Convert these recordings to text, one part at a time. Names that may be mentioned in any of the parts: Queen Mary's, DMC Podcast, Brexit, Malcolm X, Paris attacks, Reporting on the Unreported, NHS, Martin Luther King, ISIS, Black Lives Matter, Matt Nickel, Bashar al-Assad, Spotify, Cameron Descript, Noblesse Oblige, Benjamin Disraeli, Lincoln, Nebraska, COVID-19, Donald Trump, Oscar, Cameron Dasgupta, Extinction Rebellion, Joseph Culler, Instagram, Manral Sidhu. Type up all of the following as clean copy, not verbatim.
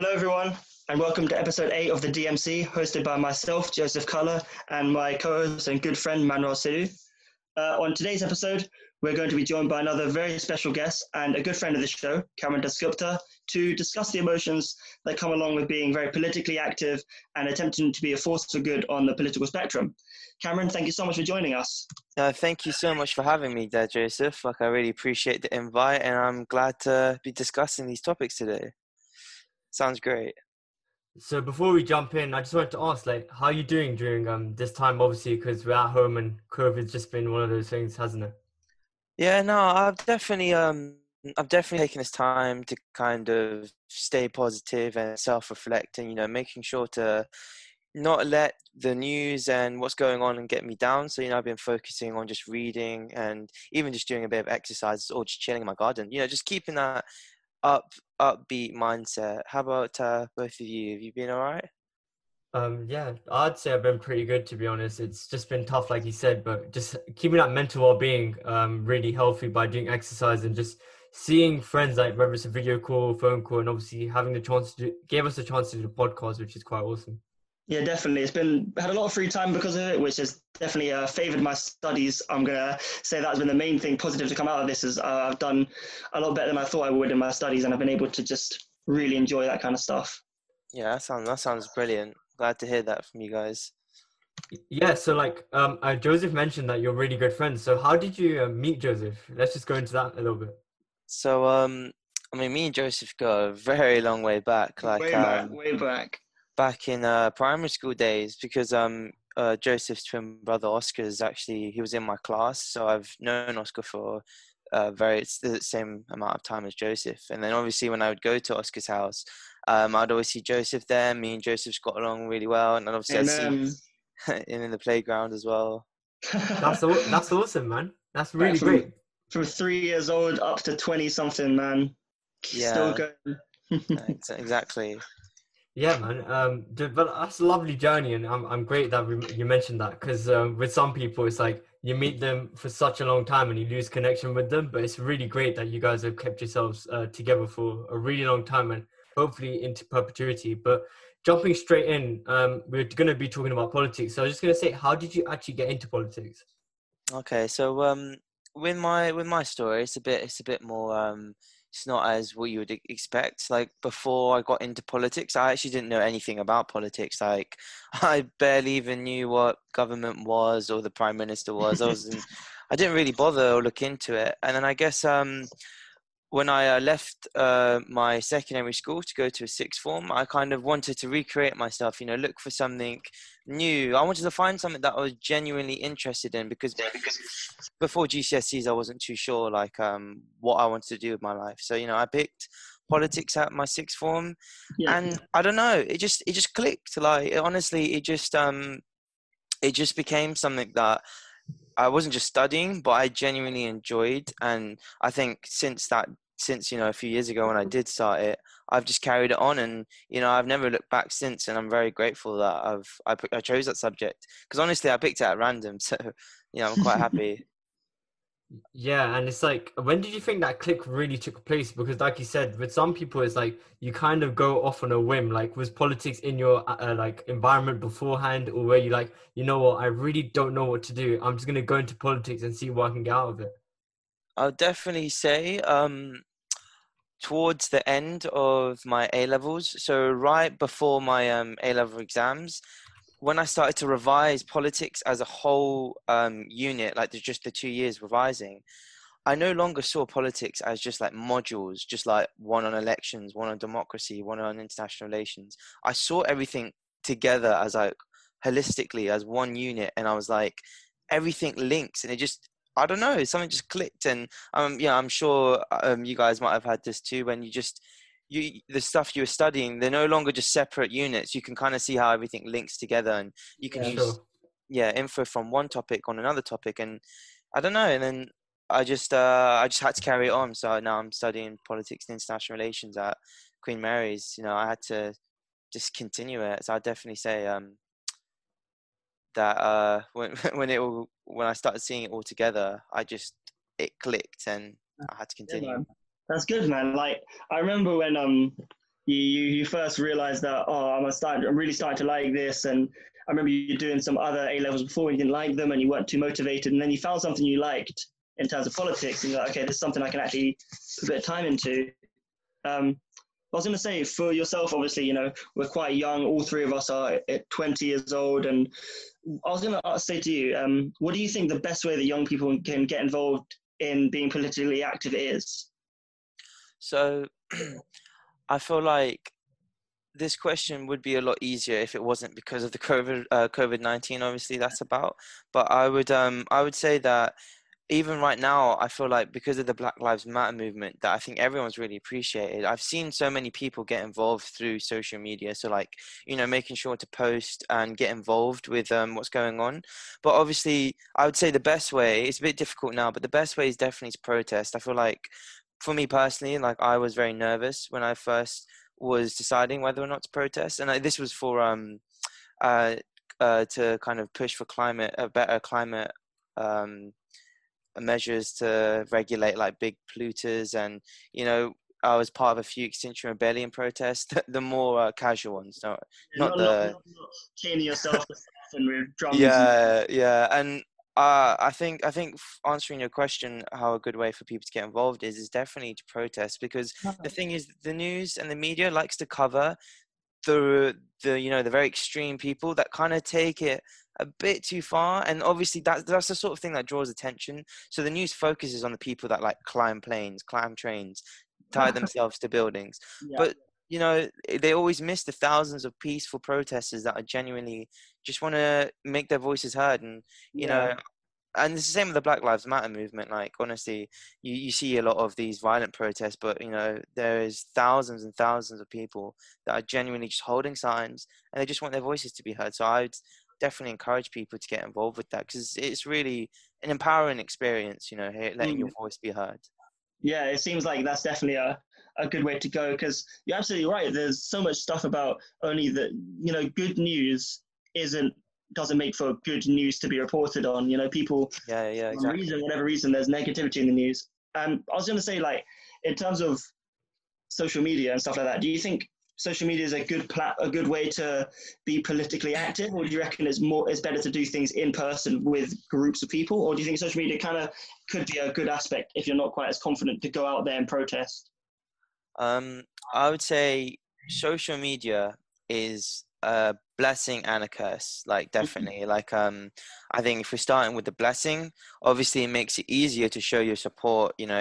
Hello everyone, and welcome to episode 8 of the DMC, hosted by myself, Joseph Culler, and my co-host and good friend, Manral Sidhu. On today's episode, we're going to be joined by another very special guest and a good friend of the show, Cameron Descript, to discuss the emotions that come along with being very politically active and attempting to be a force for good on the political spectrum. Cameron, thank you so much for joining us. Thank you so much for having me there, Joseph. I really appreciate the invite, and I'm glad to be discussing these topics today. Sounds great. So before we jump in, I just wanted to ask, how are you doing during this time, obviously, because we're at home and COVID's just been one of those things, hasn't it? Yeah, no, I've definitely taken this time to kind of stay positive and self-reflect and, making sure to not let the news and what's going on and get me down. So, I've been focusing on just reading and even just doing a bit of exercise or just chilling in my garden, just keeping that upbeat mindset. How about both of you? Have you been all right? Yeah, I'd say I've been pretty good, to be honest. It's just been tough, like you said, but just keeping that mental well-being really healthy by doing exercise and just seeing friends, whether it's a video call, phone call, and obviously having the chance to gave us the chance to do the podcast, which is quite awesome. Yeah, definitely. It's been had a lot of free time because of it, which has definitely favoured my studies. I'm going to say that's been the main thing positive to come out of this is I've done a lot better than I thought I would in my studies, and I've been able to just really enjoy that kind of stuff. Yeah, that sounds brilliant. Glad to hear that from you guys. Yeah, so Joseph mentioned that you're really good friends. So how did you meet Joseph? Let's just go into that a little bit. So, me and Joseph go a very long way back. Back in primary school days, because Joseph's twin brother Oscar he was in my class, so I've known Oscar for it's the same amount of time as Joseph. And then obviously when I would go to Oscar's house, I'd always see Joseph there. Me and Joseph's got along really well, and obviously I'd see him in the playground as well. That's awesome, man. That's really great. From 3 years old up to 20 something, man. Yeah. Still going. Exactly. Yeah, man. But that's a lovely journey, and I'm great that you mentioned that, because with some people, it's you meet them for such a long time and you lose connection with them. But it's really great that you guys have kept yourselves together for a really long time and hopefully into perpetuity. But jumping straight in, we're going to be talking about politics. So I was just going to say, how did you actually get into politics? Okay, so with my story, it's a bit more. It's not as what you would expect. Before I got into politics, I actually didn't know anything about politics. I barely even knew what government was or the prime minister was. I didn't really bother or look into it. And then I guess when I left my secondary school to go to a sixth form, I kind of wanted to recreate myself, look for something new. I wanted to find something that I was genuinely interested in, because before GCSEs I wasn't too sure what I wanted to do with my life. So I picked politics at my sixth form, and I don't know, it just clicked. It just became something that I wasn't just studying, but I genuinely enjoyed. And I think since a few years ago when I did start it, I've just carried it on, and I've never looked back since, and I'm very grateful that I chose that subject, because honestly I picked it at random, so I'm quite happy. Yeah, and it's when did you think that click really took place? Because like you said, with some people it's you kind of go off on a whim. Was politics in your environment beforehand, or were you I really don't know what to do, I'm just going to go into politics and see what I can get out of it? I'll definitely say towards the end of my A-levels, so right before my A-level exams, when I started to revise politics as a whole unit, just the 2 years revising, I no longer saw politics as just modules, just one on elections, one on democracy, one on international relations. I saw everything together as holistically as one unit, and I was everything links, and it just, I don't know, something just clicked. And I'm sure you guys might have had this too, when the stuff you were studying, they're no longer just separate units. You can kind of see how everything links together, and you can use info from one topic on another topic. And I don't know. And then I just had to carry it on. So now I'm studying politics and international relations at Queen Mary's. I had to just continue it. So I'd definitely say that when I started seeing it all together, it clicked, and I had to continue. Yeah, that's good, man. I remember when you first realize that, oh, I'm really starting to like this. And I remember you doing some other A-levels before and you didn't like them and you weren't too motivated. And then you found something you liked in terms of politics and you're like, okay, this is something I can actually put a bit of time into. I was going to say, for yourself, obviously, you know, we're quite young. All three of us are 20 years old. And I was going to say to you, what do you think the best way that young people can get involved in being politically active is? So I feel like this question would be a lot easier if it wasn't because of the COVID-19, obviously, that's about. But I would say that even right now, I feel like because of the Black Lives Matter movement that I think everyone's really appreciated. I've seen so many people get involved through social media. So like, you know, making sure to post and get involved with what's going on. But obviously, I would say the best way, it's a bit difficult now, but the best way is definitely to protest. I feel like for me personally, like I was very nervous when I first was deciding whether or not to protest. And this was for to kind of push for better climate measures to regulate like big polluters. And you know, I was part of a few Extinction Rebellion protests, the more casual ones, not chaining yourself to stuff and with drums. I think answering your question, how a good way for people to get involved is definitely to protest, because the thing is, the news and the media likes to cover the you know, the very extreme people that kind of take it a bit too far, and obviously that's the sort of thing that draws attention. So the news focuses on the people that like climb planes, climb trains, tie themselves to buildings, but you know, they always miss the thousands of peaceful protesters that are genuinely just want to make their voices heard. And you know, and it's the same with the Black Lives Matter movement. Like honestly, you see a lot of these violent protests, but you know, there is thousands and thousands of people that are genuinely just holding signs and they just want their voices to be heard. So I'd definitely encourage people to get involved with that, because it's really an empowering experience, you know, letting your voice be heard. Yeah, it seems like that's definitely a good way to go, because you're absolutely right. There's so much stuff about only that, you know, good news doesn't make for good news to be reported on. You know, people, exactly. for whatever reason, there's negativity in the news. I was going to say, like, in terms of social media and stuff like that, do you think social media is a good way to be politically active, or do you reckon it's better to do things in person with groups of people? Or do you think social media kind of could be a good aspect if you're not quite as confident to go out there and protest? I would say social media is a blessing and a curse, like definitely. Like I think if we're starting with the blessing, obviously it makes it easier to show your support. You know,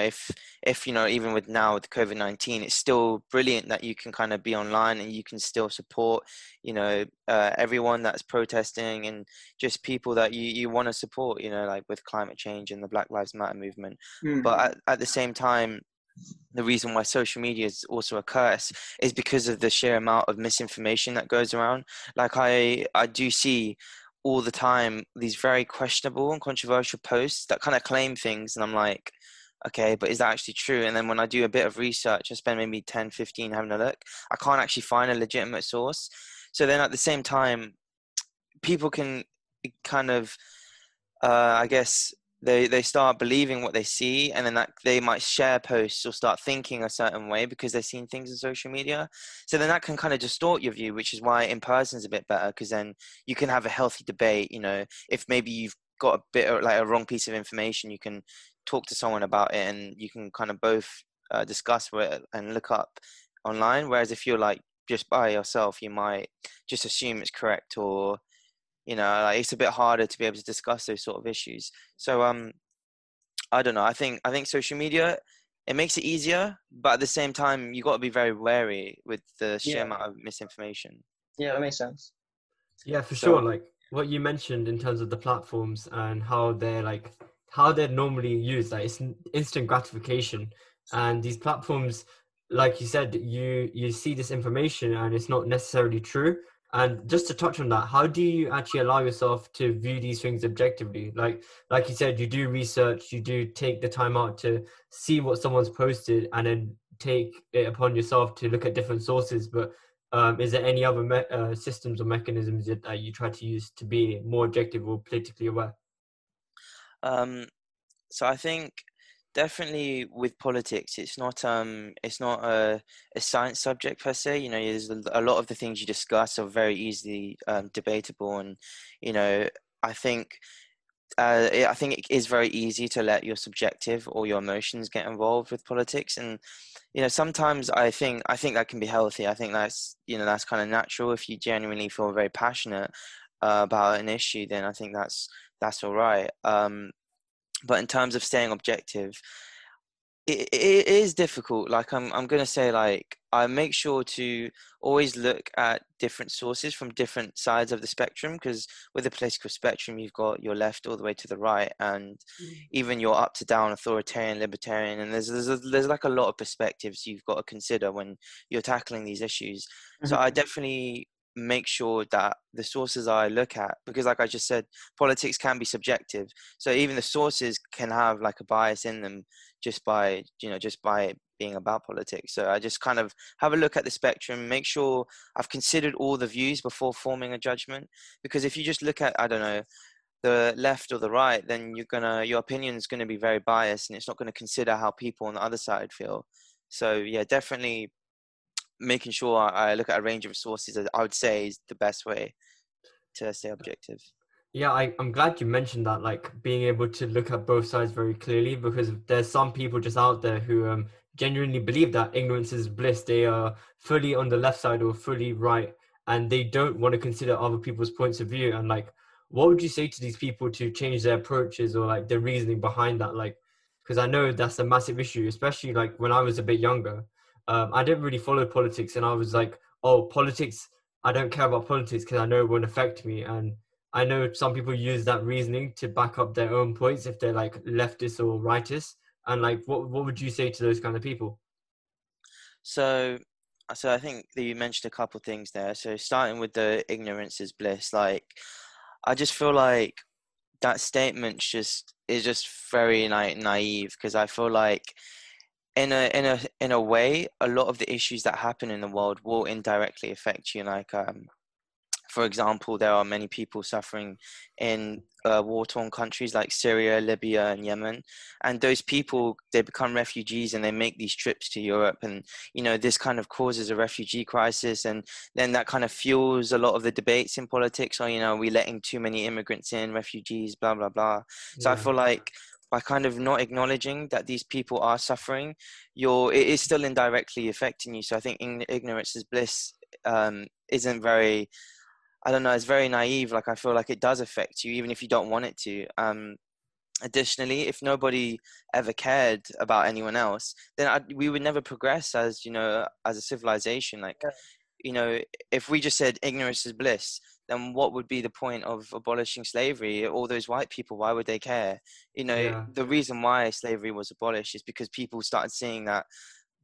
if you know, even with now with COVID-19, it's still brilliant that you can kind of be online and you can still support, you know, everyone that's protesting and just people that you want to support, you know, like with climate change and the Black Lives Matter movement. But at the same time, the reason why social media is also a curse is because of the sheer amount of misinformation that goes around. Like I do see all the time these very questionable and controversial posts that kind of claim things, and I'm like, okay, but is that actually true? And then when I do a bit of research, I spend maybe 10-15 having a look, I can't actually find a legitimate source. So then at the same time, people can kind of I guess they start believing what they see, and then that they might share posts or start thinking a certain way because they've seen things on social media. So then that can kind of distort your view, which is why in person is a bit better, because then you can have a healthy debate. You know, if maybe you've got a bit of like a wrong piece of information, you can talk to someone about it and you can kind of both discuss it and look up online. Whereas if you're like just by yourself, you might just assume it's correct, or you know, like it's a bit harder to be able to discuss those sort of issues. So I don't know. I think social media, it makes it easier, but at the same time, you got to be very wary with the sheer amount of misinformation. Yeah, that makes sense. Yeah, for sure. Like what you mentioned in terms of the platforms and how they're normally used, like it's instant gratification, and these platforms, like you said, you see this information and it's not necessarily true. And just to touch on that, how do you actually allow yourself to view these things objectively? Like you said, you do research, you do take the time out to see what someone's posted, and then take it upon yourself to look at different sources. But is there any other systems or mechanisms that you try to use to be more objective or politically aware? So I think definitely with politics, it's not a science subject per se. You know, there's a lot of the things you discuss are very easily debatable, and you know, I think it is very easy to let your subjective or your emotions get involved with politics. And, you know, sometimes I think that can be healthy. I think that's, you know, that's kind of natural. If you genuinely feel very passionate about an issue, then I think that's all right. But in terms of staying objective, it is difficult. Like I'm going to say, like, I make sure to always look at different sources from different sides of the spectrum, because with the political spectrum, you've got your left all the way to the right, and even your up to down, authoritarian, libertarian, and there's like a lot of perspectives you've got to consider when you're tackling these issues. Mm-hmm. So I definitely make sure that the sources I look at, because like I just said, politics can be subjective, so even the sources can have like a bias in them just by being about politics. So I just kind of have a look at the spectrum, make sure I've considered all the views before forming a judgment, because if you just look at, I don't know, the left or the right, then your opinion is going to be very biased, and it's not going to consider how people on the other side feel. So yeah, definitely making sure I look at a range of sources, I would say, is the best way to stay objective. Yeah, I'm glad you mentioned that, like being able to look at both sides very clearly, because there's some people just out there who genuinely believe that ignorance is bliss. They are fully on the left side or fully right, and they don't want to consider other people's points of view. And like, what would you say to these people to change their approaches or like their reasoning behind that? Like, because I know that's a massive issue, especially like when I was a bit younger. I didn't really follow politics, and I was like, oh, politics, I don't care about politics because I know it won't affect me. And I know some people use that reasoning to back up their own points if they're like leftist or rightist. And like, what would you say to those kind of people? So I think that you mentioned a couple things there. So starting with the ignorance is bliss, like, I just feel like that statement is just very naive, because I feel like in a way, a lot of the issues that happen in the world will indirectly affect you. Like, for example, there are many people suffering in war-torn countries like Syria, Libya, and Yemen. And those people, they become refugees, and they make these trips to Europe. And, you know, this kind of causes a refugee crisis. And then that kind of fuels a lot of the debates in politics. Or, you know, are we letting too many immigrants in, refugees, blah, blah, blah. Yeah. So I feel like, by kind of not acknowledging that these people are suffering, it is still indirectly affecting you. So I think ignorance is bliss isn't very, I don't know, it's very naive. Like, I feel like it does affect you, even if you don't want it to. Additionally, if nobody ever cared about anyone else, then we would never progress as, you know, as a civilization. Like, you know, if we just said ignorance is bliss, then what would be the point of abolishing slavery? All those white people, why would they care? You know, yeah. The reason why slavery was abolished is because people started seeing that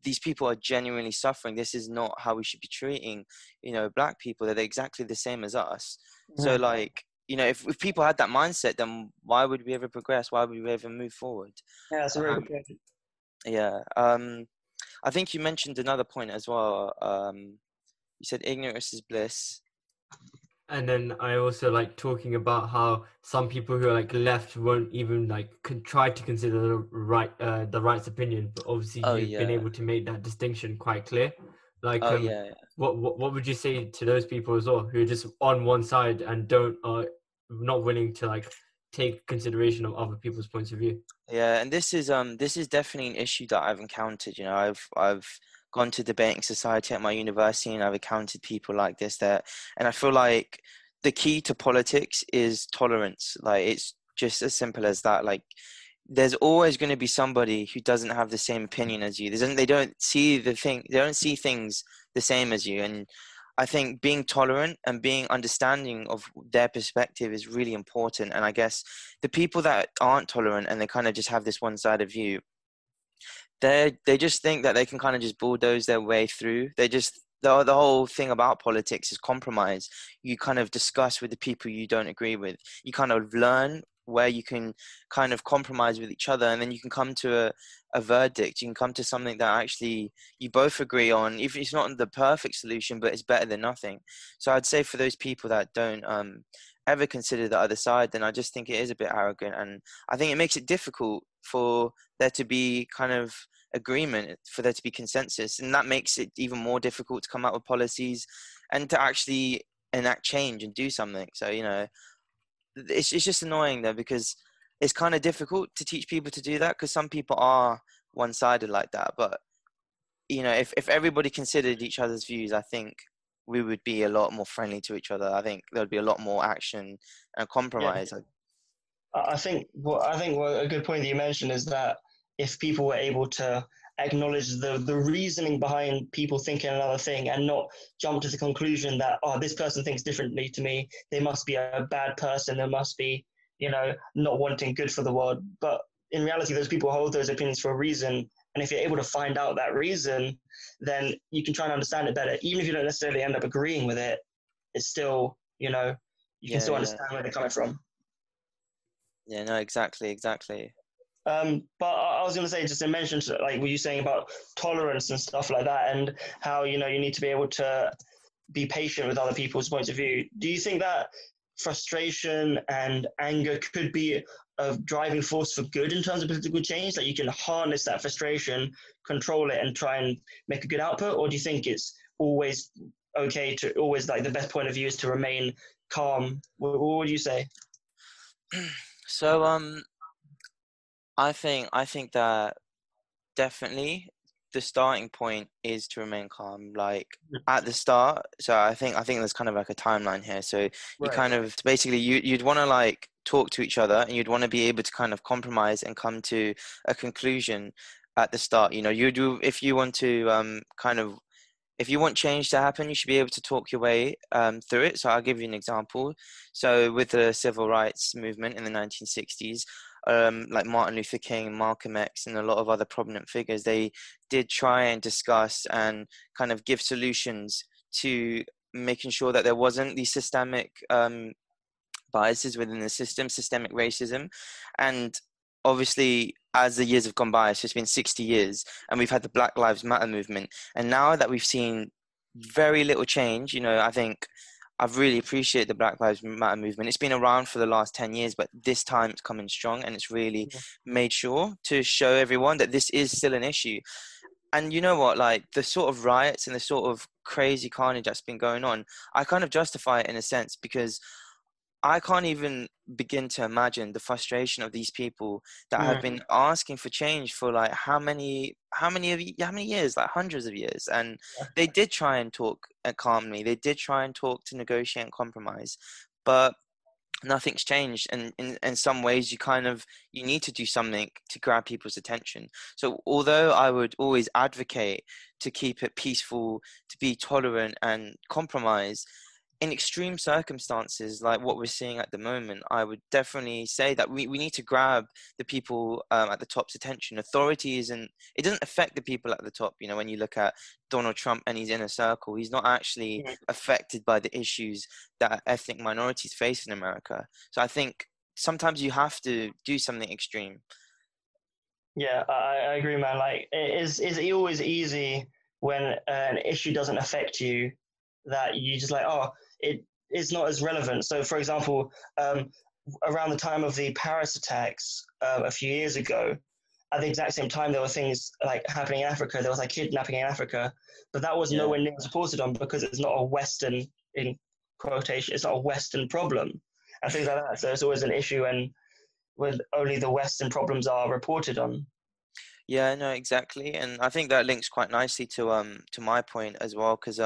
these people are genuinely suffering. This is not how we should be treating, you know, black people. They're exactly the same as us. Yeah. So like, you know, if people had that mindset, then why would we ever progress? Why would we ever move forward? Yeah, that's really good. Yeah. I think you mentioned another point as well. You said ignorance is bliss. And then I also like talking about how some people who are like left won't even like try to consider the right's opinion, but obviously been able to make that distinction quite clear. Like, what would you say to those people as well who are just on one side and not willing to like take consideration of other people's points of view? Yeah, and this is definitely an issue that I've encountered. You know, I've gone to debating society at my university, and I've encountered people like this there. And I feel like the key to politics is tolerance. Like, it's just as simple as that. Like, there's always going to be somebody who doesn't have the same opinion as you. They don't see things the same as you. And I think being tolerant and being understanding of their perspective is really important. And I guess the people that aren't tolerant and they kind of just have this one side of view, they just think that they can kind of just bulldoze their way through. The whole thing about politics is compromise. You kind of discuss with the people you don't agree with. You kind of learn where you can kind of compromise with each other, and then you can come to a verdict. You can come to something that actually you both agree on. If it's not the perfect solution, but it's better than nothing. So I'd say for those people that don't ever consider the other side, then I just think it is a bit arrogant, and I think it makes it difficult for there to be kind of agreement, for there to be consensus. And that makes it even more difficult to come up with policies and to actually enact change and do something. So, you know, it's just annoying though, because it's kind of difficult to teach people to do that, because some people are one-sided like that. But, you know, if everybody considered each other's views, I think we would be a lot more friendly to each other. I think there'd be a lot more action and compromise. Yeah. I think a good point that you mentioned is that if people were able to acknowledge the reasoning behind people thinking another thing and not jump to the conclusion that, oh, this person thinks differently to me, they must be a bad person, they must be, you know, not wanting good for the world. But in reality, those people hold those opinions for a reason. And if you're able to find out that reason, then you can try and understand it better. Even if you don't necessarily end up agreeing with it, it's still, you know, you can still understand where they're coming from. Yeah, no, exactly. But I was going to say, just to mention, like what you were saying about tolerance and stuff like that, and how, you know, you need to be able to be patient with other people's points of view. Do you think that frustration and anger could be a driving force for good in terms of political change, that you can harness that frustration, control it, and try and make a good output? Or do you think it's always okay to always, like, the best point of view is to remain calm? What would you say? So, I think that definitely the starting point is to remain calm, like at the start. So I think there's kind of like a timeline here. So you kind of basically you'd want to like talk to each other, and you'd want to be able to kind of compromise and come to a conclusion at the start. You know, you do, if you want to if you want change to happen, you should be able to talk your way through it. So I'll give you an example. So with the civil rights movement in the 1960s, like Martin Luther King, Malcolm X, and a lot of other prominent figures, they did try and discuss and kind of give solutions to making sure that there wasn't these systemic biases within the system, systemic racism. And obviously, as the years have gone by, so it's been 60 years, and we've had the Black Lives Matter movement. And now that we've seen very little change, you know, I think I've really appreciated the Black Lives Matter movement. It's been around for the last 10 years, but this time it's coming strong, and it's really made sure to show everyone that this is still an issue. And you know what, like the sort of riots and the sort of crazy carnage that's been going on, I kind of justify it in a sense, because I can't even begin to imagine the frustration of these people that have been asking for change for like how many years, like hundreds of years. And they did try and talk calmly. They did try and talk to negotiate and compromise, but nothing's changed. And in some ways you need to do something to grab people's attention. So although I would always advocate to keep it peaceful, to be tolerant and compromise, in extreme circumstances like what we're seeing at the moment, I would definitely say that we need to grab the people at the top's attention. Authority isn't, it doesn't affect the people at the top. You know, when you look at Donald Trump and his inner circle, he's not actually affected by the issues that ethnic minorities face in America. So I think sometimes you have to do something extreme. Yeah, I agree, man. Like, it's always easy when an issue doesn't affect you, that you just like, oh, it's not as relevant. So, for example, around the time of the Paris attacks a few years ago, at the exact same time, there were things like happening in Africa. There was like kidnapping in Africa, but that was nowhere near reported on, because it's not a Western, in quotation, it's not a Western problem and things like that. So it's always an issue when only the Western problems are reported on. Yeah, no, exactly. And I think that links quite nicely to my point as well, because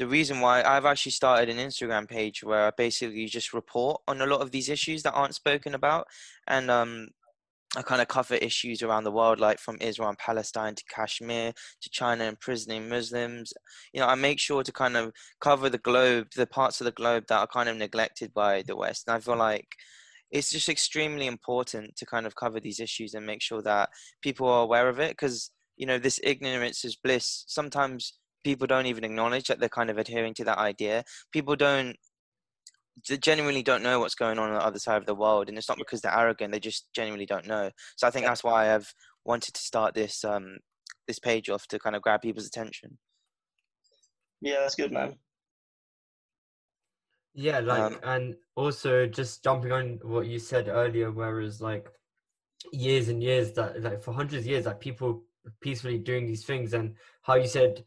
the reason why I've actually started an Instagram page where I basically just report on a lot of these issues that aren't spoken about. And I kind of cover issues around the world, like from Israel and Palestine to Kashmir to China imprisoning Muslims. You know, I make sure to kind of cover the globe, the parts of the globe that are kind of neglected by the West. And I feel like it's just extremely important to kind of cover these issues and make sure that people are aware of it, because, you know, this ignorance is bliss. Sometimes people don't even acknowledge that they're kind of adhering to that idea. People genuinely don't know what's going on the other side of the world. And it's not because they're arrogant, they just genuinely don't know. So I think that's why I've wanted to start this this page off, to kind of grab people's attention. Yeah, that's good, man. Yeah, like, and also just jumping on what you said earlier, whereas like years and years, that like for hundreds of years, that people peacefully doing these things, and how you said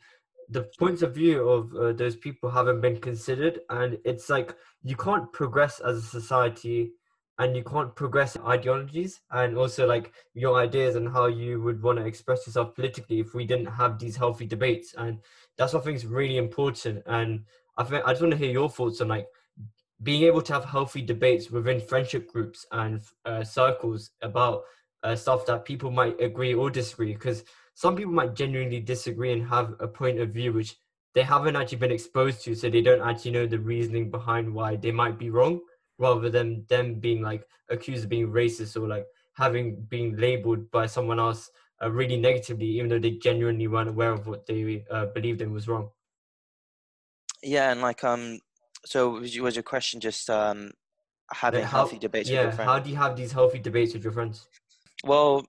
the points of view of those people haven't been considered. And it's like you can't progress as a society, and you can't progress ideologies, and also like your ideas and how you would want to express yourself politically, if we didn't have these healthy debates. And that's what I think is really important. And I just want to hear your thoughts on like being able to have healthy debates within friendship groups and circles about stuff that people might agree or disagree, because some people might genuinely disagree and have a point of view which they haven't actually been exposed to, so they don't actually know the reasoning behind why they might be wrong, rather than them being like accused of being racist or like having been labeled by someone else really negatively, even though they genuinely weren't aware of what they believed in was wrong. Yeah, and like so was your question just having healthy debates with your friends? How do you have these healthy debates with your friends? Well,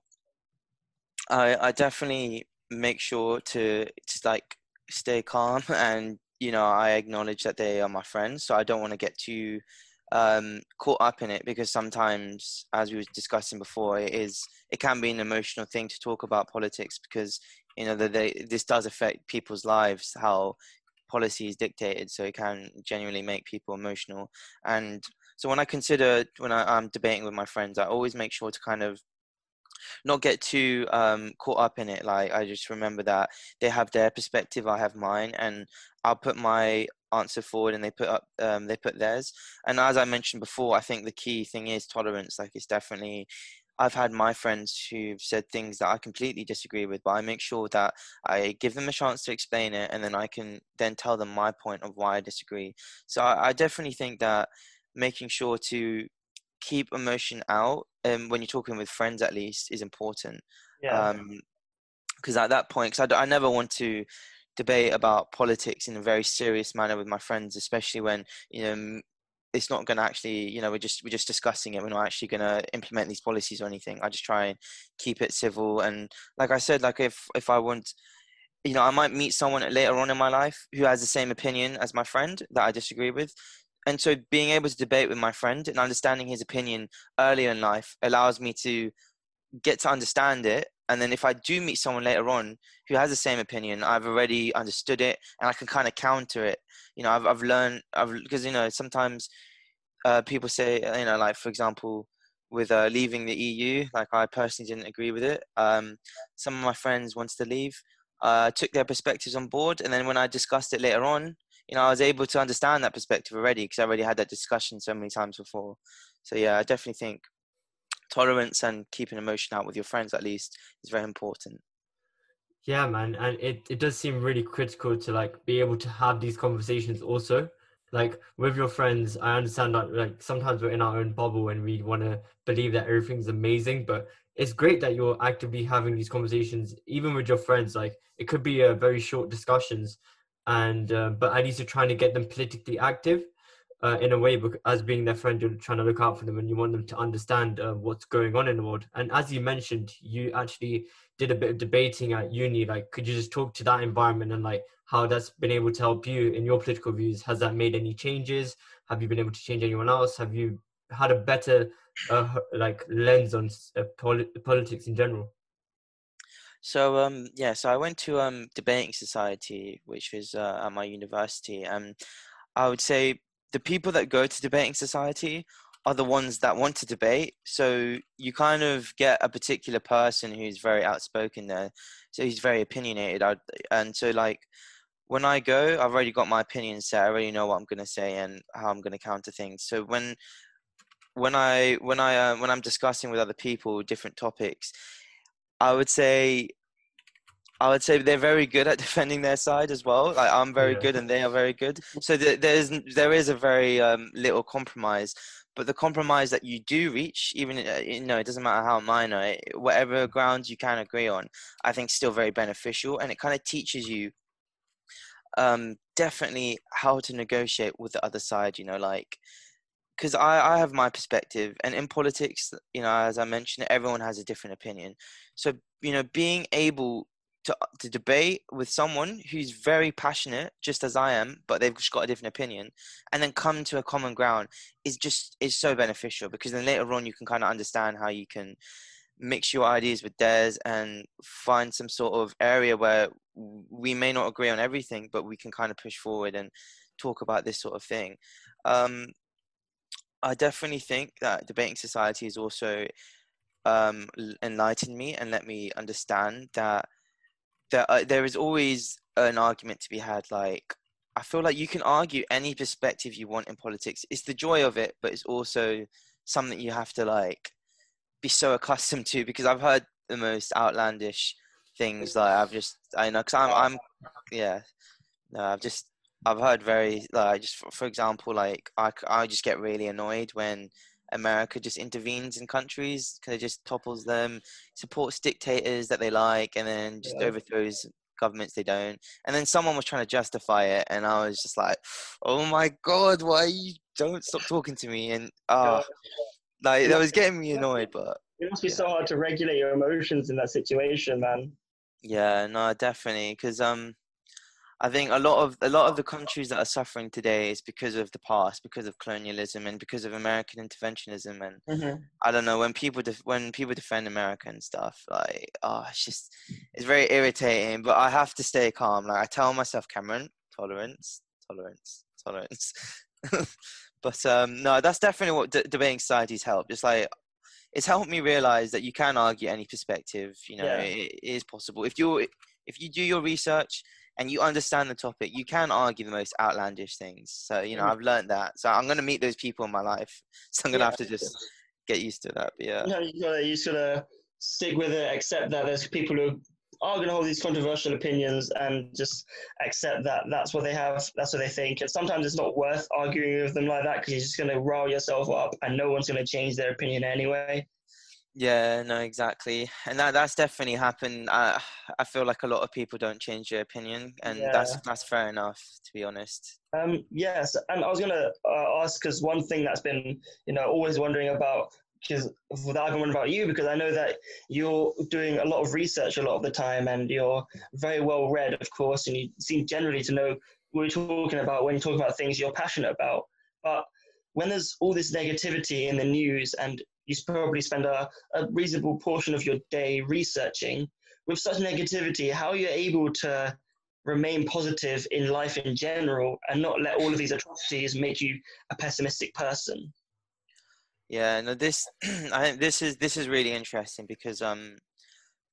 I definitely make sure to like stay calm, and you know, I acknowledge that they are my friends, so I don't want to get too caught up in it, because sometimes, as we were discussing before, it can be an emotional thing to talk about politics, because you know this does affect people's lives, how policy is dictated, so it can genuinely make people emotional. And so when I'm debating with my friends, I always make sure to kind of not get too caught up in it. Like, I just remember that they have their perspective, I have mine, and I'll put my answer forward and they put theirs. And as I mentioned before, I think the key thing is tolerance. Like, it's definitely, I've had my friends who've said things that I completely disagree with, but I make sure that I give them a chance to explain it, and then I can then tell them my point of why I disagree. So I definitely think that making sure to keep emotion out when you're talking with friends, at least, is important. Yeah. Because at that point, because I never want to debate about politics in a very serious manner with my friends, especially when, you know, it's not going to actually, you know, we're just discussing it. We're not actually going to implement these policies or anything. I just try and keep it civil. And like I said, like if I want, you know, I might meet someone later on in my life who has the same opinion as my friend that I disagree with. And so being able to debate with my friend and understanding his opinion earlier in life allows me to get to understand it. And then if I do meet someone later on who has the same opinion, I've already understood it, and I can kind of counter it. You know, I've learned, because, you know, sometimes people say, you know, like, for example, with leaving the EU, like, I personally didn't agree with it. Some of my friends wanted to leave, took their perspectives on board. And then when I discussed it later on, you know, I was able to understand that perspective already, because I already had that discussion so many times before. So, yeah, I definitely think tolerance and keeping emotion out with your friends, at least, is very important. Yeah, man. And it does seem really critical to, like, be able to have these conversations also. Like, with your friends, I understand that, like, sometimes we're in our own bubble and we want to believe that everything's amazing, but it's great that you're actively having these conversations, even with your friends. Like, it could be a very short discussions, and but at least you're trying to get them politically active in a way, because as being their friend, you're trying to look out for them, and you want them to understand what's going on in the world. And as you mentioned, you actually did a bit of debating at uni. Like, could you just talk to that environment and like how that's been able to help you in your political views? Has that made any changes? Have you been able to change anyone else? Have you had a better like lens on politics in general? So, so I went to debating society, which was at my university. I would say the people that go to debating society are the ones that want to debate. So you kind of get a particular person who's very outspoken there. So he's very opinionated. And so, like, when I go, I've already got my opinion set. I already know what I'm going to say and how I'm going to counter things. So when I'm discussing with other people different topics, I would say they're very good at defending their side as well. Like, I'm very good and they are very good. So there is a very little compromise. But the compromise that you do reach, even, you know, it doesn't matter how minor, whatever grounds you can agree on, I think is still very beneficial. And it kind of teaches you definitely how to negotiate with the other side, you know, like, because I have my perspective, and in politics, you know, as I mentioned, everyone has a different opinion. So, you know, being able to debate with someone who's very passionate, just as I am, but they've just got a different opinion, and then come to a common ground is so beneficial, because then later on you can kind of understand how you can mix your ideas with theirs and find some sort of area where we may not agree on everything, but we can kind of push forward and talk about this sort of thing. I definitely think that debating society has also enlightened me and let me understand that there is always an argument to be had. Like, I feel like you can argue any perspective you want in politics. It's the joy of it, but it's also something you have to like be so accustomed to, because I've heard the most outlandish things. Like I've heard very for example, like I just get really annoyed when America just intervenes in countries, kind of just topples them, supports dictators that they like, and then just overthrows governments they don't. And then someone was trying to justify it, and I was just like, oh my god, why you don't stop talking to me? And like, that was getting me annoyed. But it must be so hard to regulate your emotions in that situation, man. Yeah, no, definitely, because I think a lot of the countries that are suffering today is because of the past, because of colonialism, and because of American interventionism. And I don't know, when people defend America and stuff, like, oh, it's very irritating. But I have to stay calm. Like, I tell myself, Cameron, tolerance. But no, that's definitely what debating society's helped. Just like, it's helped me realize that you can argue any perspective. You know, it is possible if you do your research and you understand the topic, you can argue the most outlandish things. So, you know, I've learned that. So I'm going to meet those people in my life. So I'm going to have to just get used to that. But yeah. No, you just got to stick with it, accept that there's people who are going to hold these controversial opinions, and just accept that that's what they have, that's what they think. And sometimes it's not worth arguing with them like that, because you're just going to rile yourself up and no one's going to change their opinion anyway. Yeah, no, exactly. And that's definitely happened. I feel like a lot of people don't change their opinion, and that's fair enough, to be honest. Yes, and I was going to ask, because one thing that's been, you know, always wondering about, because I know that you're doing a lot of research a lot of the time, and you're very well read, of course, and you seem generally to know what you're talking about when you talk about things you're passionate about. But when there's all this negativity in the news, and you probably spend a reasonable portion of your day researching, with such negativity, how are you able to remain positive in life in general and not let all of these atrocities make you a pessimistic person? Yeah, no, I think this is really interesting, because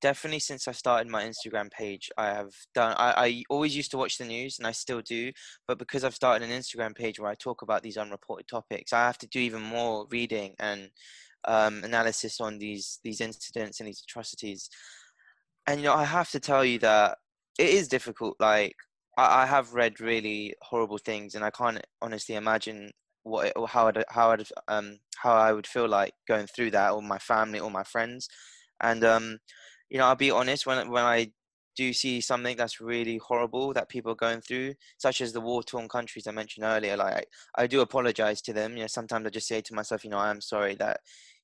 definitely since I started my Instagram page, I always used to watch the news, and I still do, but because I've started an Instagram page where I talk about these unreported topics, I have to do even more reading and analysis on these incidents and these atrocities. And, you know, I have to tell you that it is difficult. Like, I have read really horrible things, and I can't honestly imagine how I would feel like going through that, or my family or my friends. And you know, I'll be honest, when I do see something that's really horrible that people are going through, such as the war-torn countries I mentioned earlier, like, I do apologize to them. You know, sometimes I just say to myself, you know, I am sorry that,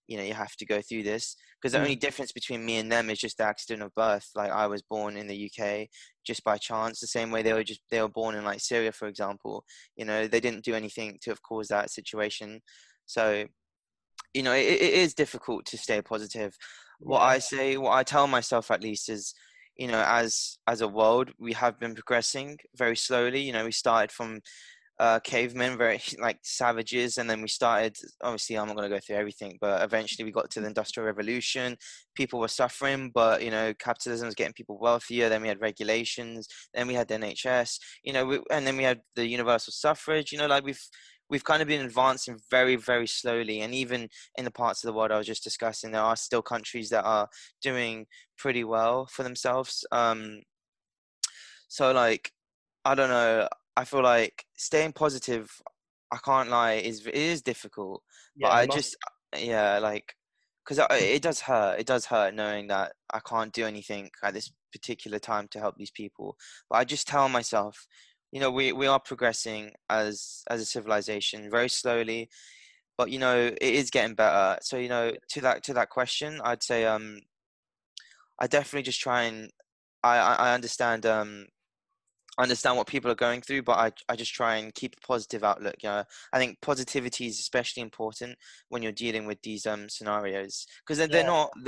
you know, you have to go through this, because the only difference between me and them is just the accident of birth. Like, I was born in the UK just by chance, the same way they were born in, like, Syria, for example. You know, they didn't do anything to have caused that situation. So, you know, it is difficult to stay positive. What I tell myself, at least, is, you know, as a world, we have been progressing very slowly. You know, we started from cavemen, very like savages, and then we started, obviously, I'm not going to go through everything, but eventually we got to the Industrial Revolution. People were suffering, but, you know, capitalism was getting people wealthier. Then we had regulations, then we had the NHS, you know, and then we had the universal suffrage. You know, like, we've kind of been advancing very, very slowly. And even in the parts of the world I was just discussing, there are still countries that are doing pretty well for themselves. So, like, I don't know. I feel like staying positive, I can't lie, it is difficult. Yeah, but because it does hurt knowing that I can't do anything at this particular time to help these people. But I just tell myself, you know, we are progressing as a civilization very slowly, but, you know, it is getting better. So, you know, to that question, I'd say I definitely just try and I understand understand what people are going through, but I just try and keep a positive outlook. You know, I think positivity is especially important when you're dealing with these scenarios, because they're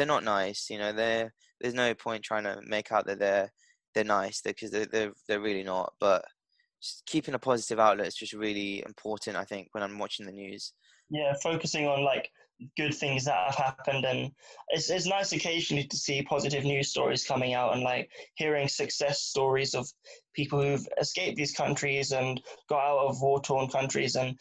not nice. You know, there's no point trying to make out that they're nice, because they're really not. But just keeping a positive outlook is just really important, I think, when I'm watching the news. Yeah, focusing on like good things that have happened, and it's nice occasionally to see positive news stories coming out and like hearing success stories of people who've escaped these countries and got out of war-torn countries and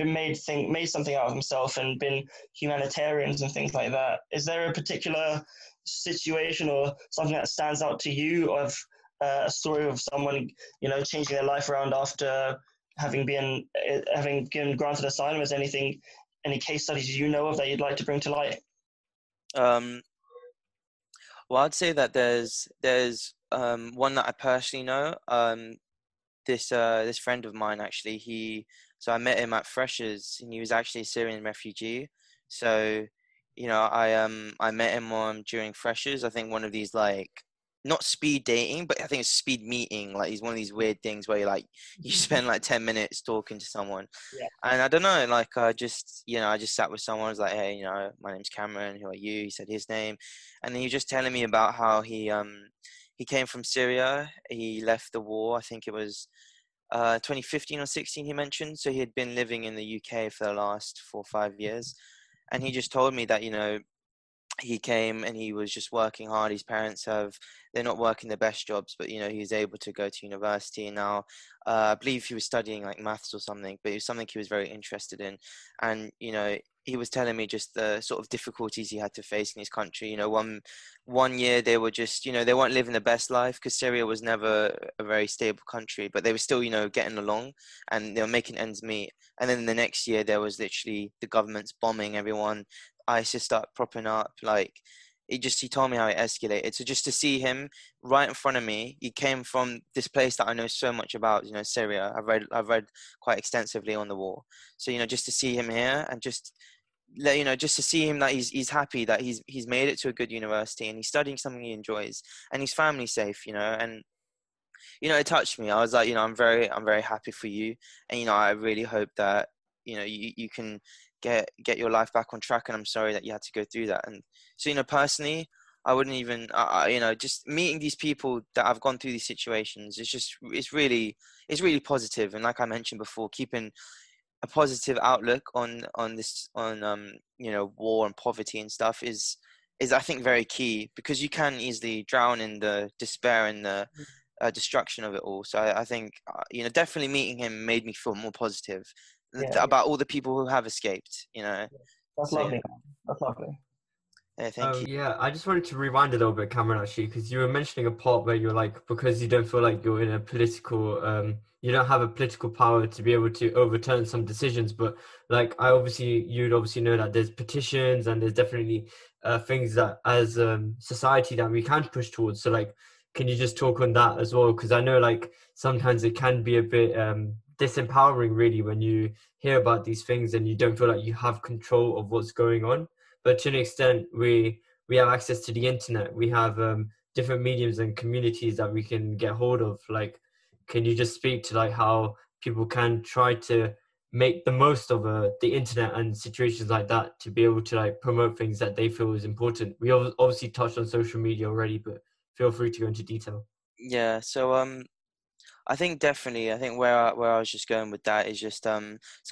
made something out of themselves and been humanitarians and things like that. Is there a particular situation or something that stands out to you of a story of someone, you know, changing their life around after having been granted asylum? Is anything, any case studies you know of that you'd like to bring to light? Well, I'd say that there's one that I personally know. This friend of mine, actually, I met him at Freshers, and he was actually a Syrian refugee. So, you know, I met him during Freshers. I think one of these, like, not speed dating, but I think it's speed meeting. Like, he's one of these weird things where you spend like 10 minutes talking to someone. Yeah. And I don't know, like, I just sat with someone. I was like, hey, you know, my name's Cameron, who are you? He said his name. And he was just telling me about how he came from Syria. He left the war. I think it was 2015 or 16 he mentioned. So he had been living in the UK for the last 4 or 5 years. And he just told me that, you know, he came and he was just working hard. His parents they're not working the best jobs, but, you know, he was able to go to university. And now I believe he was studying like maths or something, but it was something he was very interested in. And, you know, he was telling me just the sort of difficulties he had to face in his country. You know, one year they were just, you know, they weren't living the best life, because Syria was never a very stable country, but they were still, you know, getting along and they were making ends meet. And then the next year there was literally the government's bombing everyone. ISIS start propping up. Like, he told me how it escalated. So just to see him right in front of me, he came from this place that I know so much about, you know, Syria. I've read quite extensively on the war. So, you know, just to see him here and just let, you know, just to see him that he's happy that he's made it to a good university and he's studying something he enjoys and his family's safe, you know. And, you know, it touched me. I was like, you know, I'm very happy for you. And, you know, I really hope that, you know, you can get your life back on track, and I'm sorry that you had to go through that. And so, you know, personally, I wouldn't even you know, just meeting these people that have gone through these situations, it's really positive. And like I mentioned before, keeping a positive outlook on you know, war and poverty and stuff is I think very key, because you can easily drown in the despair and the destruction of it all. So I think you know, definitely meeting him made me feel more positive. Yeah, about all the people who have escaped, you know. That's lovely. Yeah, thank you. Yeah, I just wanted to rewind a little bit, Cameron, actually, because you were mentioning a part where you're like, because you don't feel like you're in a political, you don't have a political power to be able to overturn some decisions. But like, you'd obviously know that there's petitions and there's definitely things that as a society that we can push towards. So like, can you just talk on that as well? Because I know like sometimes it can be a bit disempowering really when you hear about these things and you don't feel like you have control of what's going on. But to an extent, we have access to the internet, we have different mediums and communities that we can get hold of. Like, can you just speak to like how people can try to make the most of the internet and situations like that to be able to like promote things that they feel is important? We obviously touched on social media already, but feel free to go into detail. Yeah, so I think definitely, I think where I was just going with that is just, so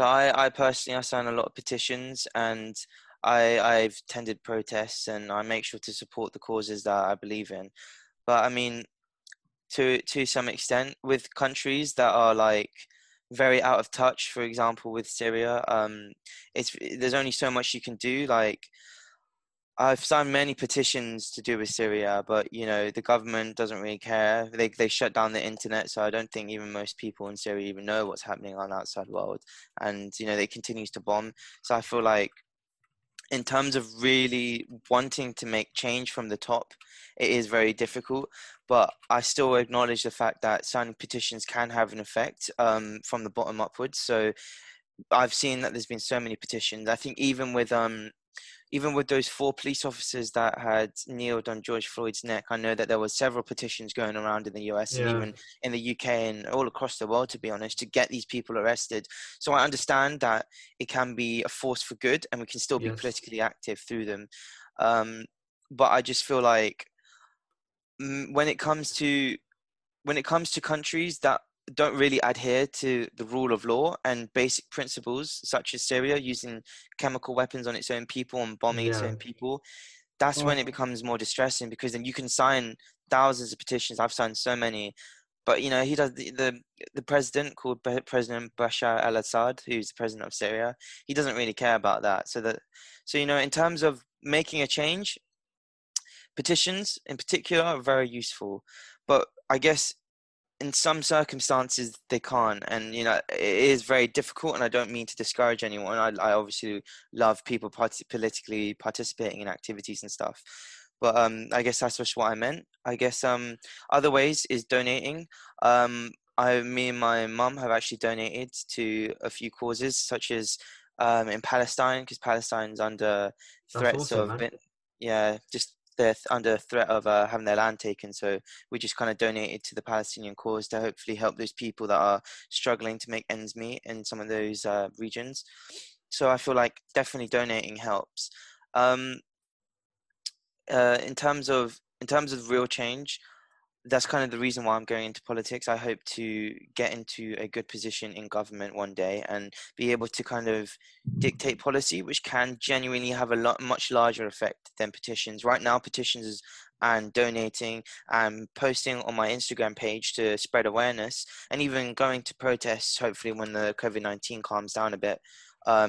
I personally, I sign a lot of petitions, and I've attended protests, and I make sure to support the causes that I believe in. But I mean, to some extent, with countries that are like very out of touch, for example, with Syria, there's only so much you can do. Like, I've signed many petitions to do with Syria, but, you know, the government doesn't really care. They shut down the internet, so I don't think even most people in Syria even know what's happening on the outside world. And, you know, they continue to bomb. So I feel like in terms of really wanting to make change from the top, it is very difficult. But I still acknowledge the fact that signing petitions can have an effect from the bottom upwards. So I've seen that there's been so many petitions. I think even with even with those 4 police officers that had kneeled on George Floyd's neck, I know that there were several petitions going around in the US and even in the UK and all across the world, to be honest, to get these people arrested. So I understand that it can be a force for good and we can still be politically active through them. But I just feel like when it comes to countries that don't really adhere to the rule of law and basic principles, such as Syria using chemical weapons on its own people and bombing its own people, that's when it becomes more distressing, because then you can sign thousands of petitions. I've signed so many, but you know, he does the president, called President Bashar al-Assad, who's the president of Syria, he doesn't really care about that. So you know, in terms of making a change, petitions in particular are very useful, but I guess in some circumstances they can't, and you know, it is very difficult, and I don't mean to discourage anyone. I obviously love people politically participating in activities and stuff, but I guess that's just what I meant. I guess other ways is donating. Me and my mum have actually donated to a few causes, such as in Palestine, because Palestine's under threats under threat of having their land taken, so we just kind of donated to the Palestinian cause to hopefully help those people that are struggling to make ends meet in some of those regions. So I feel like definitely donating helps. In terms of real change, that's kind of the reason why I'm going into politics. I hope to get into a good position in government one day and be able to kind of dictate policy, which can genuinely have much larger effect than petitions. Right now, petitions and donating and posting on my Instagram page to spread awareness, and even going to protests, hopefully when the COVID-19 calms down a bit, are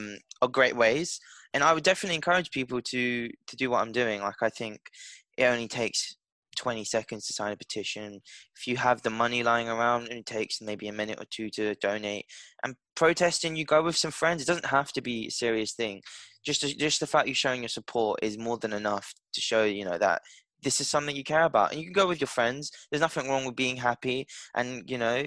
great ways. And I would definitely encourage people to do what I'm doing. Like, I think it only takes 20 seconds to sign a petition. If you have the money lying around, and it takes maybe a minute or two to donate, and protesting, you go with some friends. It doesn't have to be a serious thing. Just the fact you're showing your support is more than enough to show, you know, that this is something you care about. And you can go with your friends. There's nothing wrong with being happy and, you know,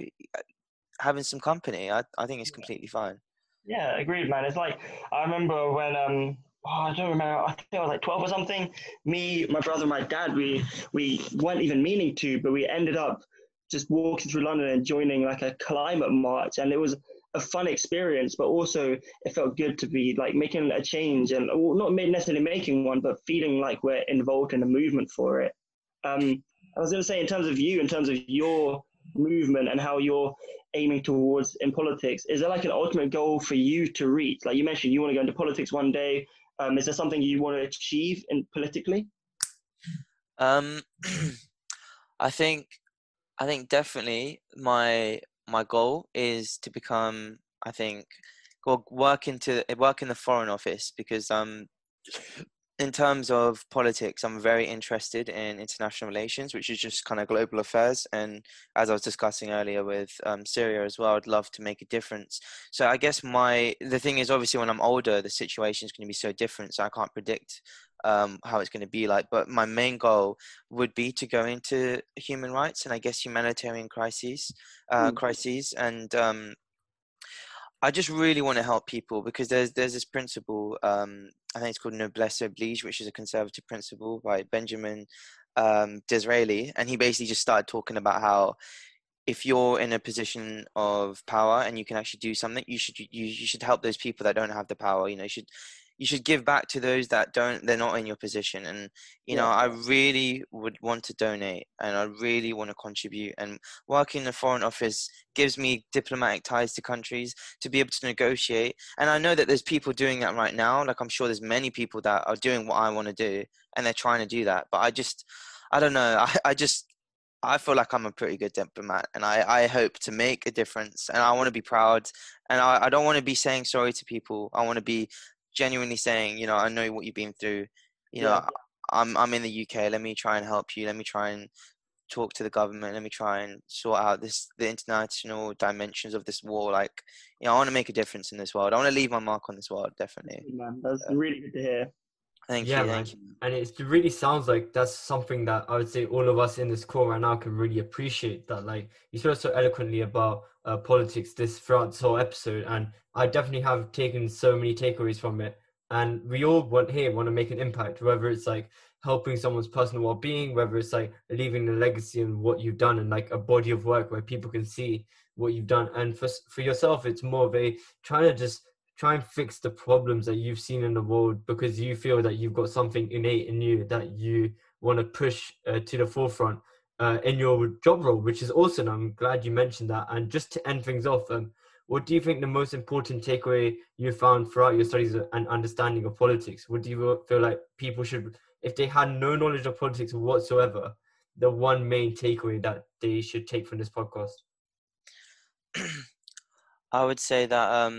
having some company. I think it's completely fine. Yeah, agreed, man. It's like, I remember when I don't remember, I think I was like 12 or something. Me, my brother, my dad, we weren't even meaning to, but we ended up just walking through London and joining like a climate march. And it was a fun experience, but also it felt good to be like making a change, and not necessarily making one, but feeling like we're involved in a movement for it. I was going to say, in terms of your movement and how you're aiming towards in politics, is there like an ultimate goal for you to reach? Like you mentioned, you want to go into politics one day. Is there something you want to achieve politically? I think definitely my goal is to become, work in the Foreign Office, because in terms of politics, I'm very interested in international relations, which is just kind of global affairs. And as I was discussing earlier with Syria as well, I'd love to make a difference. So I guess the thing is, obviously when I'm older, the situation is going to be so different, so I can't predict how it's going to be like. But my main goal would be to go into human rights and I guess humanitarian crises. And I just really want to help people, because there's this principle, I think it's called Noblesse Oblige, which is a conservative principle by Benjamin Disraeli. And he basically just started talking about how if you're in a position of power and you can actually do something, you should help those people that don't have the power. You know, you should give back to those that don't, they're not in your position. And, you know, I really would want to donate, and I really want to contribute. And working in the Foreign Office gives me diplomatic ties to countries to be able to negotiate. And I know that there's people doing that right now. Like, I'm sure there's many people that are doing what I want to do, and they're trying to do that. But I don't know. I feel like I'm a pretty good diplomat, and I hope to make a difference, and I want to be proud. And I don't want to be saying sorry to people. I want to be genuinely saying, you know, I know what you've been through, you know, I'm in the UK, let me try and help you, let me try and talk to the government, let me try and sort out the international dimensions of this war. Like, you know, I want to make a difference in this world. I want to leave my mark on this world, definitely. Man, that's really good to hear. Thank you. And it really sounds like that's something that I would say all of us in this call right now can really appreciate, that like you spoke so eloquently about politics throughout this whole episode, and I definitely have taken so many takeaways from it. And we all want to make an impact, whether it's like helping someone's personal well-being, whether it's like leaving a legacy in what you've done and like a body of work where people can see what you've done. And for yourself, it's more of a trying to fix the problems that you've seen in the world because you feel that you've got something innate in you that you want to push to the forefront in your job role, which is awesome. I'm glad you mentioned that. And just to end things off, what do you think the most important takeaway you found throughout your studies and understanding of politics? What do you feel like people should, if they had no knowledge of politics whatsoever, the one main takeaway that they should take from this podcast? I would say that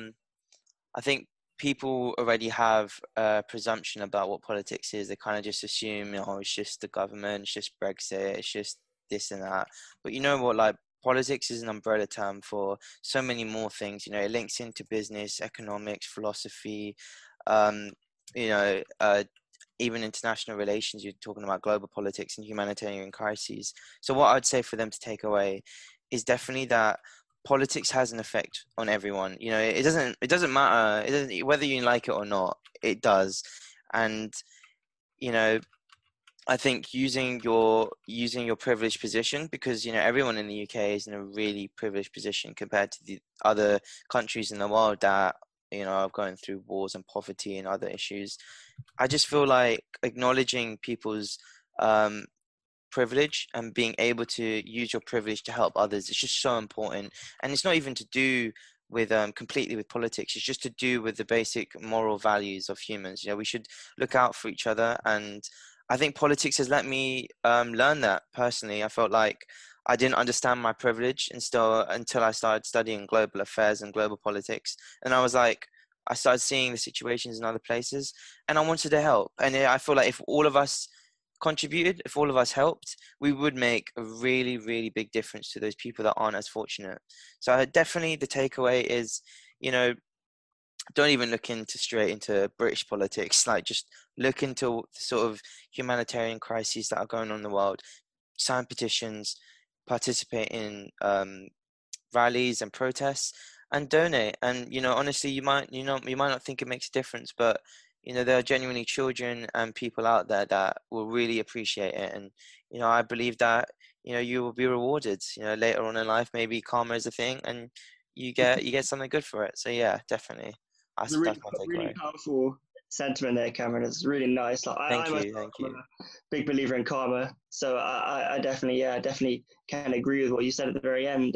I think people already have a presumption about what politics is. They kind of just assume, oh, it's just the government, it's just Brexit, it's just this and that. But you know what, like, politics is an umbrella term for so many more things. You know, it links into business, economics, philosophy, you know, even international relations. You're talking about global politics and humanitarian crises. So what I'd say for them to take away is definitely that politics has an effect on everyone. You know, it doesn't matter, whether you like it or not, it does. And, you know, I think using your privileged position, because, you know, everyone in the UK is in a really privileged position compared to the other countries in the world that, you know, are going through wars and poverty and other issues. I just feel like acknowledging people's privilege and being able to use your privilege to help others is just so important. And it's not even to do with completely with politics, it's just to do with the basic moral values of humans. You know, we should look out for each other, and I think politics has let me learn that personally. I felt like I didn't understand my privilege until I started studying global affairs and global politics. And I was like, I started seeing the situations in other places and I wanted to help. And I feel like if all of us contributed, if all of us helped, we would make a really, really big difference to those people that aren't as fortunate. So definitely the takeaway is, you know, don't even look straight into British politics. Like, just look into sort of humanitarian crises that are going on in the world. Sign petitions, participate in rallies and protests, and donate. And, you know, honestly, you might not think it makes a difference, but, you know, there are genuinely children and people out there that will really appreciate it. And, you know, I believe that, you know, you will be rewarded. You know, later on in life, maybe karma is a thing, and you get something good for it. So yeah, definitely. It's a really powerful sentiment there, Cameron. It's really nice. Like, thank you. I'm a big believer in karma, so I definitely can agree with what you said at the very end.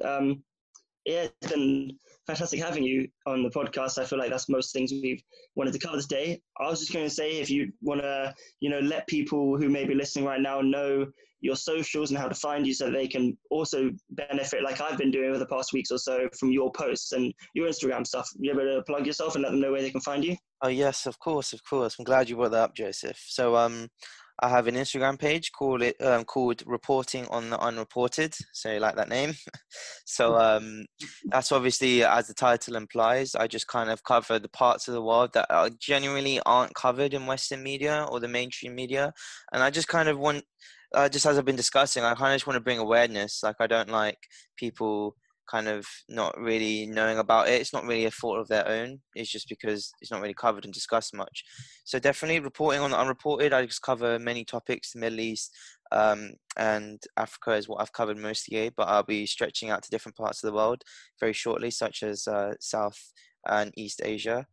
Yeah, it's been fantastic having you on the podcast. I feel like that's most things we've wanted to cover this day. I was just going to say, if you want to, you know, let people who may be listening right now know your socials and how to find you, so that they can also benefit, like I've been doing over the past weeks or so, from your posts and your Instagram stuff. You able to plug yourself and let them know where they can find you? Oh yes, of course. I'm glad you brought that up, Joseph. So I have an Instagram page called Reporting on the Unreported. So you like that name? So that's obviously, as the title implies, I just kind of cover the parts of the world that are genuinely aren't covered in Western media or the mainstream media. And I just kind of want, just as I've been discussing, I kind of just want to bring awareness. Like, I don't like people kind of not really knowing about it. It's not really a fault of their own. It's just because it's not really covered and discussed much. So definitely Reporting on the Unreported. I just cover many topics, the Middle East and Africa is what I've covered mostly, but I'll be stretching out to different parts of the world very shortly, such as South and East Asia.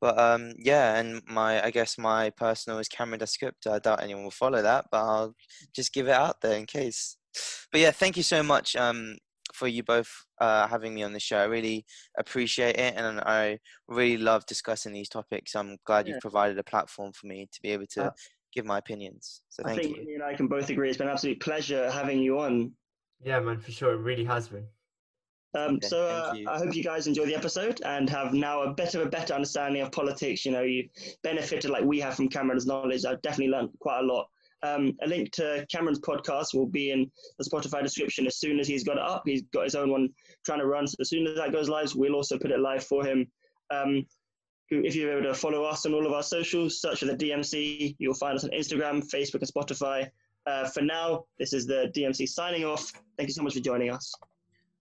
But yeah, and my personal is Cameron Descript. I doubt anyone will follow that, but I'll just give it out there in case. But yeah, thank you so much for you both having me on the show. I really appreciate it, and I really love discussing these topics. I'm glad you've provided a platform for me to be able to give my opinions. So thank you. I think you and I can both agree it's been an absolute pleasure having you on. Yeah, man, for sure. It really has been. I hope you guys enjoy the episode and have now a better understanding of politics. You know, you've benefited like we have from Cameron's knowledge. I've definitely learned quite a lot. A link to Cameron's podcast will be in the Spotify description as soon as he's got it up. He's got his own one trying to run, so as soon as that goes live, we'll also put it live for him. If you're able to follow us on all of our socials, search for the DMC. You'll find us on Instagram, Facebook and Spotify. For now, this is the DMC signing off. Thank you so much for joining us.